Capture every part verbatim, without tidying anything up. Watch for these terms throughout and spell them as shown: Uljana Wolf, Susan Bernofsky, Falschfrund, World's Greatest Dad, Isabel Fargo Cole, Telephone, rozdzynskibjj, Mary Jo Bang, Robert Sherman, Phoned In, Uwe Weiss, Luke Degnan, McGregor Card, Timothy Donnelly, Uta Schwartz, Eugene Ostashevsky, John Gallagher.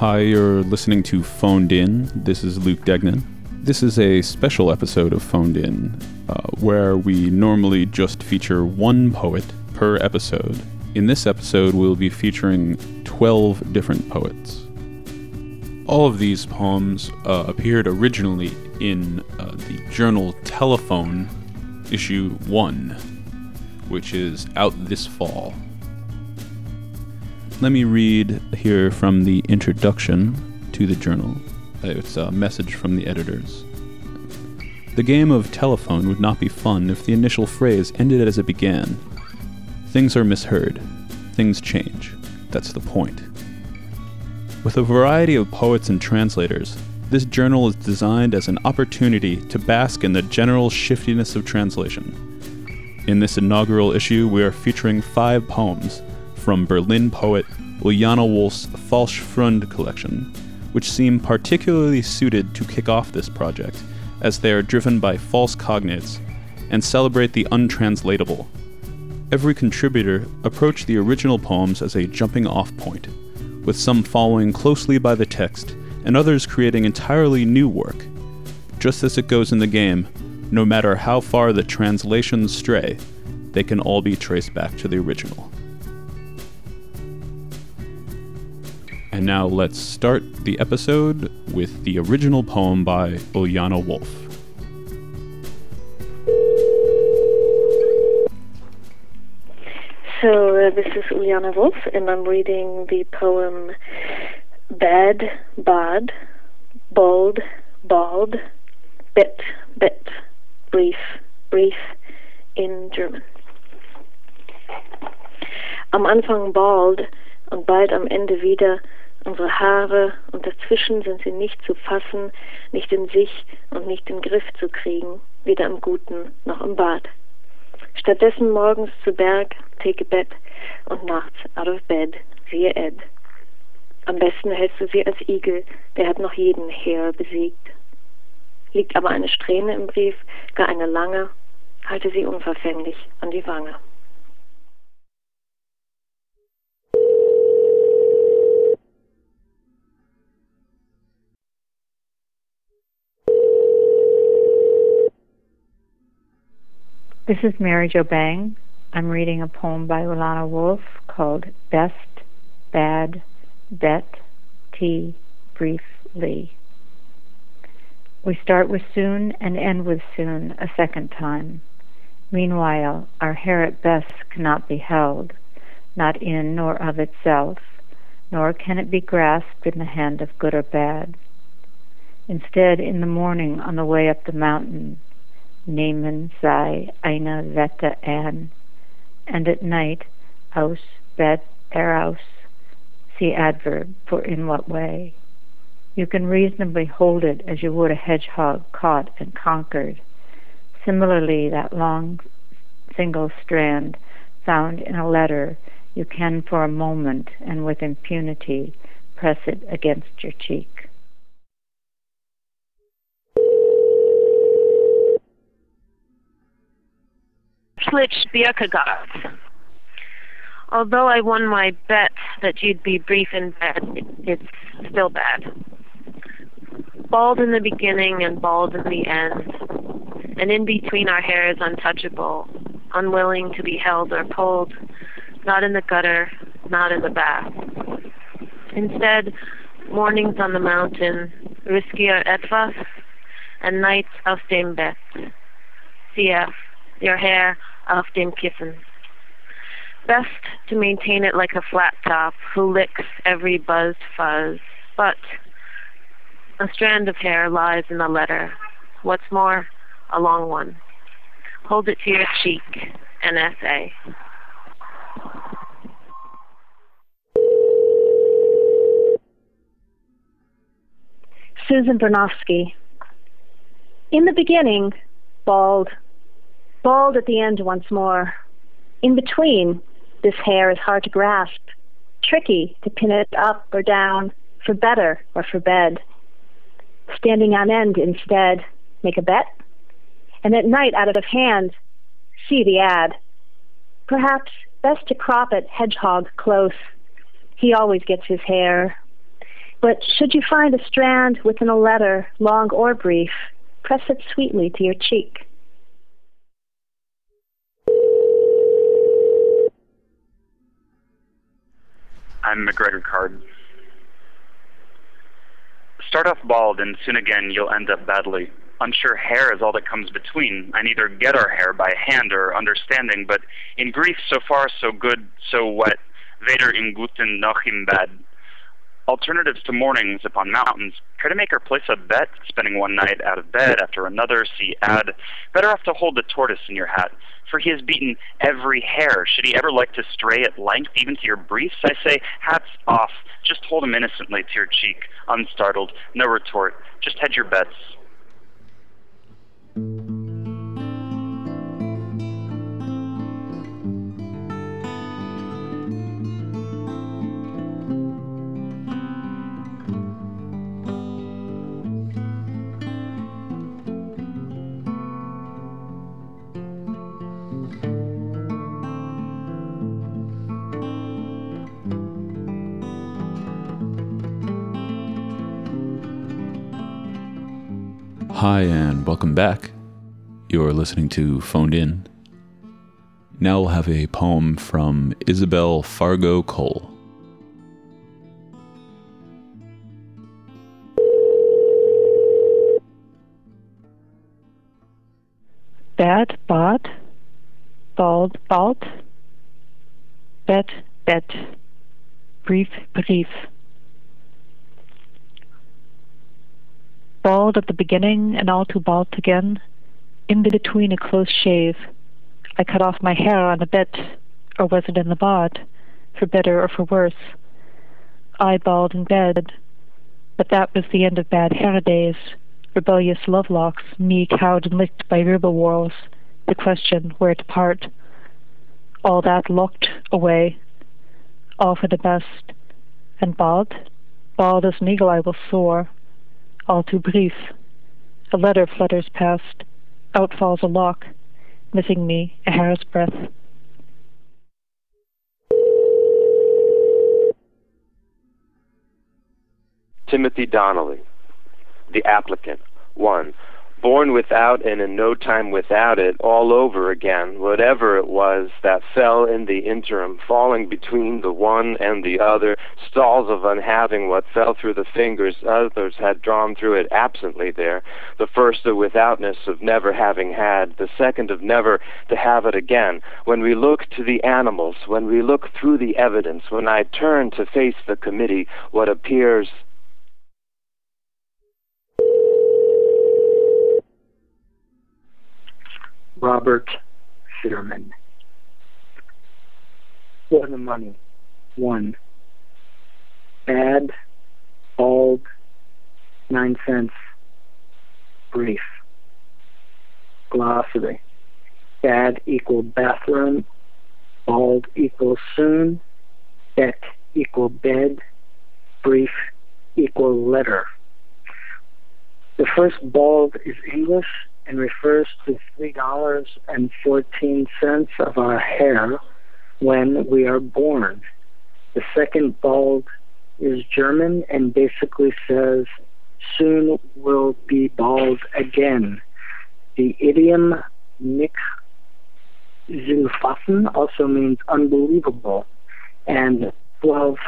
Hi, you're listening to Phoned In. This is Luke Degnan. This is a special episode of Phoned In, uh, where we normally just feature one poet per episode. In this episode, we'll be featuring twelve different poets. All of these poems uh, appeared originally in uh, the journal Telephone, issue one, which is out this fall. Let me read here from the introduction to the journal. It's a message from the editors. The game of telephone would not be fun if the initial phrase ended as it began. Things are misheard. Things change. That's the point. With a variety of poets and translators, this journal is designed as an opportunity to bask in the general shiftiness of translation. In this inaugural issue, we are featuring five poems from Berlin poet Uljana Wolf's Falschfrund collection, which seem particularly suited to kick off this project, as they are driven by false cognates and celebrate the untranslatable. Every contributor approached the original poems as a jumping-off point, with some following closely by the text and others creating entirely new work. Just as it goes in the game, no matter how far the translations stray, they can all be traced back to the original. And now let's start the episode with the original poem by Uljana Wolf. So uh, this is Uljana Wolf, and I'm reading the poem Bad, Bad, Bald, Bald, Bit, Bit, Brief, Brief in German. Am Anfang bald und bald am Ende wieder. Unsere Haare und dazwischen sind sie nicht zu fassen, nicht in sich und nicht in Griff zu kriegen, weder im Guten noch im Bad. Stattdessen morgens zu Berg, take a bed, und nachts out of bed, siehe Ed. Am besten hältst du sie als Igel, der hat noch jeden Heer besiegt. Liegt aber eine Strähne im Brief, gar eine lange, halte sie unverfänglich an die Wange. This is Mary Jo Bang. I'm reading a poem by Uljana Wolf called Best, Bad, Bet, Tea, Briefly. We start with soon and end with soon a second time. Meanwhile, our hair at best cannot be held, not in nor of itself, nor can it be grasped in the hand of good or bad. Instead, in the morning on the way up the mountain, nehmen sei eine Wette an, and at night, aus, bet, heraus, see adverb for in what way. You can reasonably hold it as you would a hedgehog caught and conquered. Similarly, that long single strand found in a letter, you can for a moment and with impunity press it against your cheek. Although I won my bet that you'd be brief and bad, it's still bad. Bald in the beginning and bald in the end, and in between our hair is untouchable, unwilling to be held or pulled, not in the gutter, not in the bath. Instead, mornings on the mountain, riskier etwas, and nights auf dem Bett. C F, your hair auf dem Kissen. Best to maintain it like a flat top who licks every buzzed fuzz, but a strand of hair lies in the letter. What's more, a long one. Hold it to your cheek, N S A. Susan Bernofsky. In the beginning, bald. Bald at the end once more. In between, this hair is hard to grasp, tricky to pin it up or down, for better or for bed. Standing on end instead, make a bet. And at night out of hand, see the ad. Perhaps best to crop it hedgehog close. He always gets his hair. But should you find a strand within a letter, long or brief, press it sweetly to your cheek. I'm McGregor Card. Start off bald, and soon again you'll end up badly. Unsure hair is all that comes between. I neither get our hair by hand or understanding, but in grief so far so good, so wet, weder im Guten noch im Bad. Alternatives to mornings upon mountains, try to make her place a bet, spending one night out of bed after another, see ad, better off to hold the tortoise in your hat, for he has beaten every hair, should he ever like to stray at length, even to your briefs, I say, hats off, just hold him innocently to your cheek, unstartled, no retort, just hedge your bets. Hi, and welcome back. You're listening to Phoned In. Now we'll have a poem from Isabel Fargo Cole. Bad, bad, bald, bald, bet, bet, brief, brief. Bald at the beginning and all too bald again, in between a close shave. I cut off my hair on the bit, or was it in the bod, for better or for worse. I bald in bed, but that was the end of bad hair days, rebellious love locks, me cowed and licked by river whorls, the question where to part. All that locked away, all for the best, and bald, bald as an eagle I will soar. All too brief. A letter flutters past. Out falls a lock, missing me a hair's breadth. Timothy Donnelly, the applicant. One. Born without and in no time without it, all over again, whatever it was that fell in the interim, falling between the one and the other, stalls of unhaving what fell through the fingers others had drawn through it absently there, the first of withoutness of never having had, the second of never to have it again. When we look to the animals, when we look through the evidence, when I turn to face the committee, what appears... Robert Sherman. For the money. One. Bad, bald, nine cents, brief. Glossary. Bad equal bathroom, bald equal soon, bet equal bed, brief equal letter. The first bald is English and refers to three dollars and fourteen cents of our hair when we are born. The second bald is German and basically says, soon we'll be bald again. The idiom "nicht zu fassen" also means unbelievable, and twelve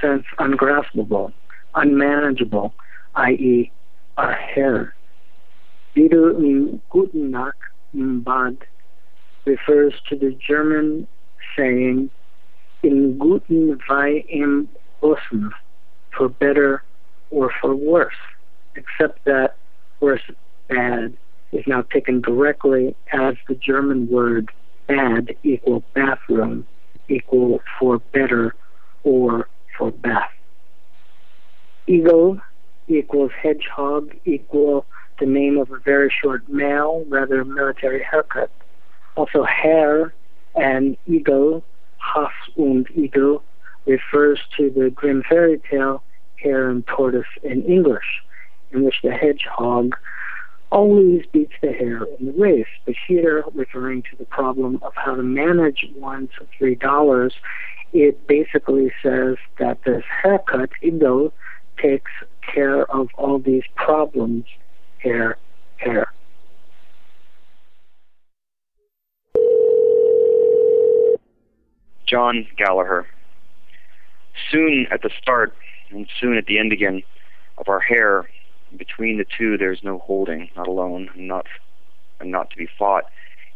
cents ungraspable, unmanageable, that is our hair. Weder im Guten noch im Bad refers to the German saying, in Guten wie im Bösen, for better or for worse, except that worse, bad, is now taken directly as the German word bad equal bathroom equal for better or for bath. Eagle equals hedgehog equal the name of a very short male, rather military haircut. Also hair and eagle, Hass und Igel, refers to the grim fairy tale Hare and Tortoise in English, in which the hedgehog always beats the hare in the race, but here, referring to the problem of how to manage one to three dollars, it basically says that this haircut, eagle, takes care of all these problems here, here. John Gallagher. Soon at the start, and soon at the end again, of our hair, between the two there's no holding, not alone, and not, and not to be fought,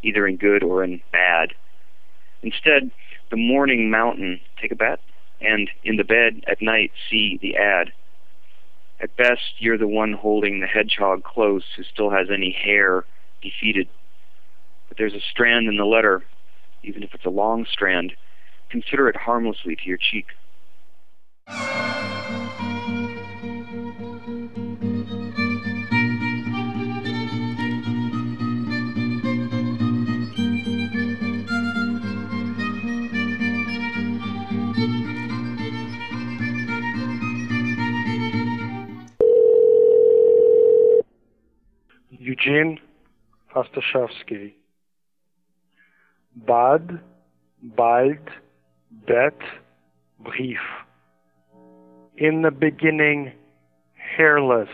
either in good or in bad. Instead, the morning mountain, take a bet, and in the bed at night see the ad. At best, you're the one holding the hedgehog close who still has any hair defeated. But there's a strand in the letter, even if it's a long strand. Consider it harmlessly to your cheek. Eugene Ostashevsky. Bad, bald, bet, brief. In the beginning, hairless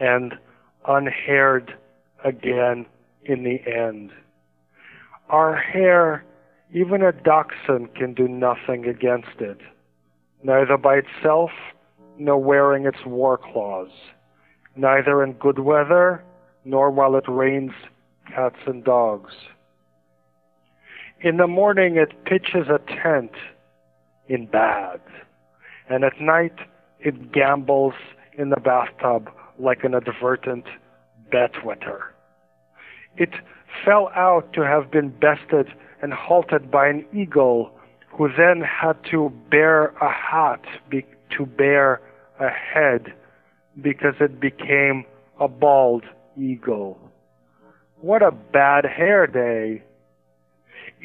and unhaired again in the end. Our hair, even a dachshund can do nothing against it, neither by itself nor wearing its war claws, neither in good weather nor while it rains cats and dogs. In the morning it pitches a tent in bad, and at night it gambles in the bathtub like an advertent bedwetter. It fell out to have been bested and halted by an eagle who then had to bear a hat be- to bear a head because it became a bald eagle. What a bad hair day.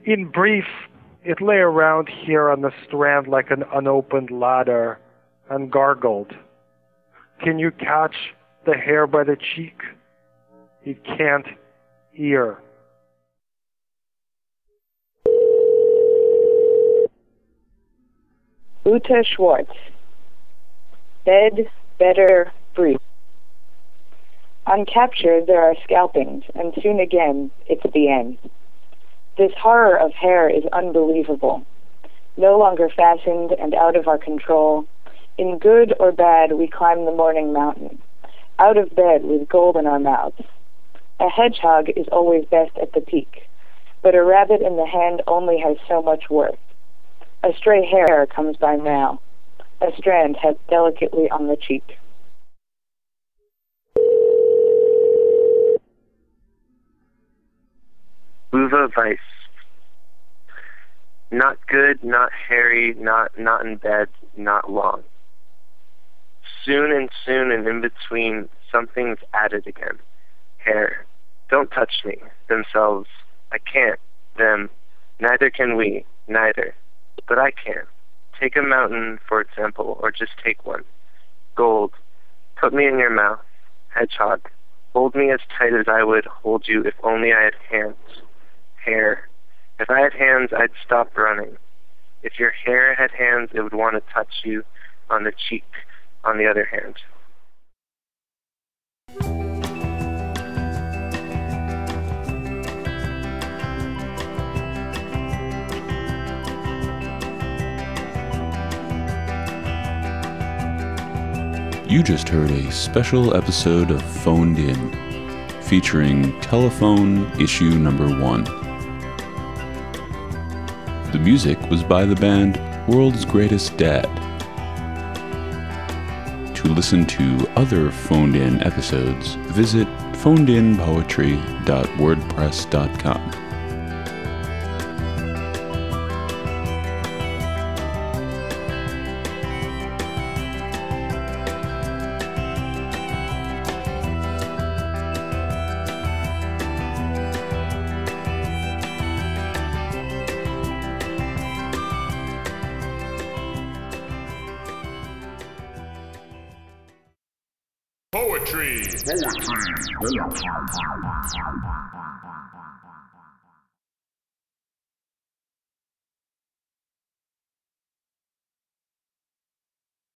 In brief, it lay around here on the strand like an unopened ladder and gargled. Can you catch the hair by the cheek? It can't hear. Uta Schwartz. Bed, better, brief. Uncaptured, there are scalpings, and soon again, it's the end. This horror of hair is unbelievable. No longer fastened and out of our control, in good or bad, we climb the morning mountain, out of bed with gold in our mouths. A hedgehog is always best at the peak, but a rabbit in the hand only has so much worth. A stray hair comes by now, a strand held delicately on the cheek. Uwe Weiss. Not good, not hairy, not not in bed, not long. Soon and soon and in between, something's added again. Hair. Don't touch me. Themselves. I can't. Them. Neither can we. Neither. But I can. Take a mountain, for example, or just take one. Gold. Put me in your mouth. Hedgehog. Hold me as tight as I would hold you if only I had hands. Hair. If I had hands, I'd stop running. If your hair had hands, it would want to touch you on the cheek, on the other hand. You just heard a special episode of Phoned In, featuring Telephone Issue Number one. The music was by the band World's Greatest Dad. To listen to other Phoned In episodes, visit phoned in poetry dot wordpress dot com. Poetry. Poetry. Poetry.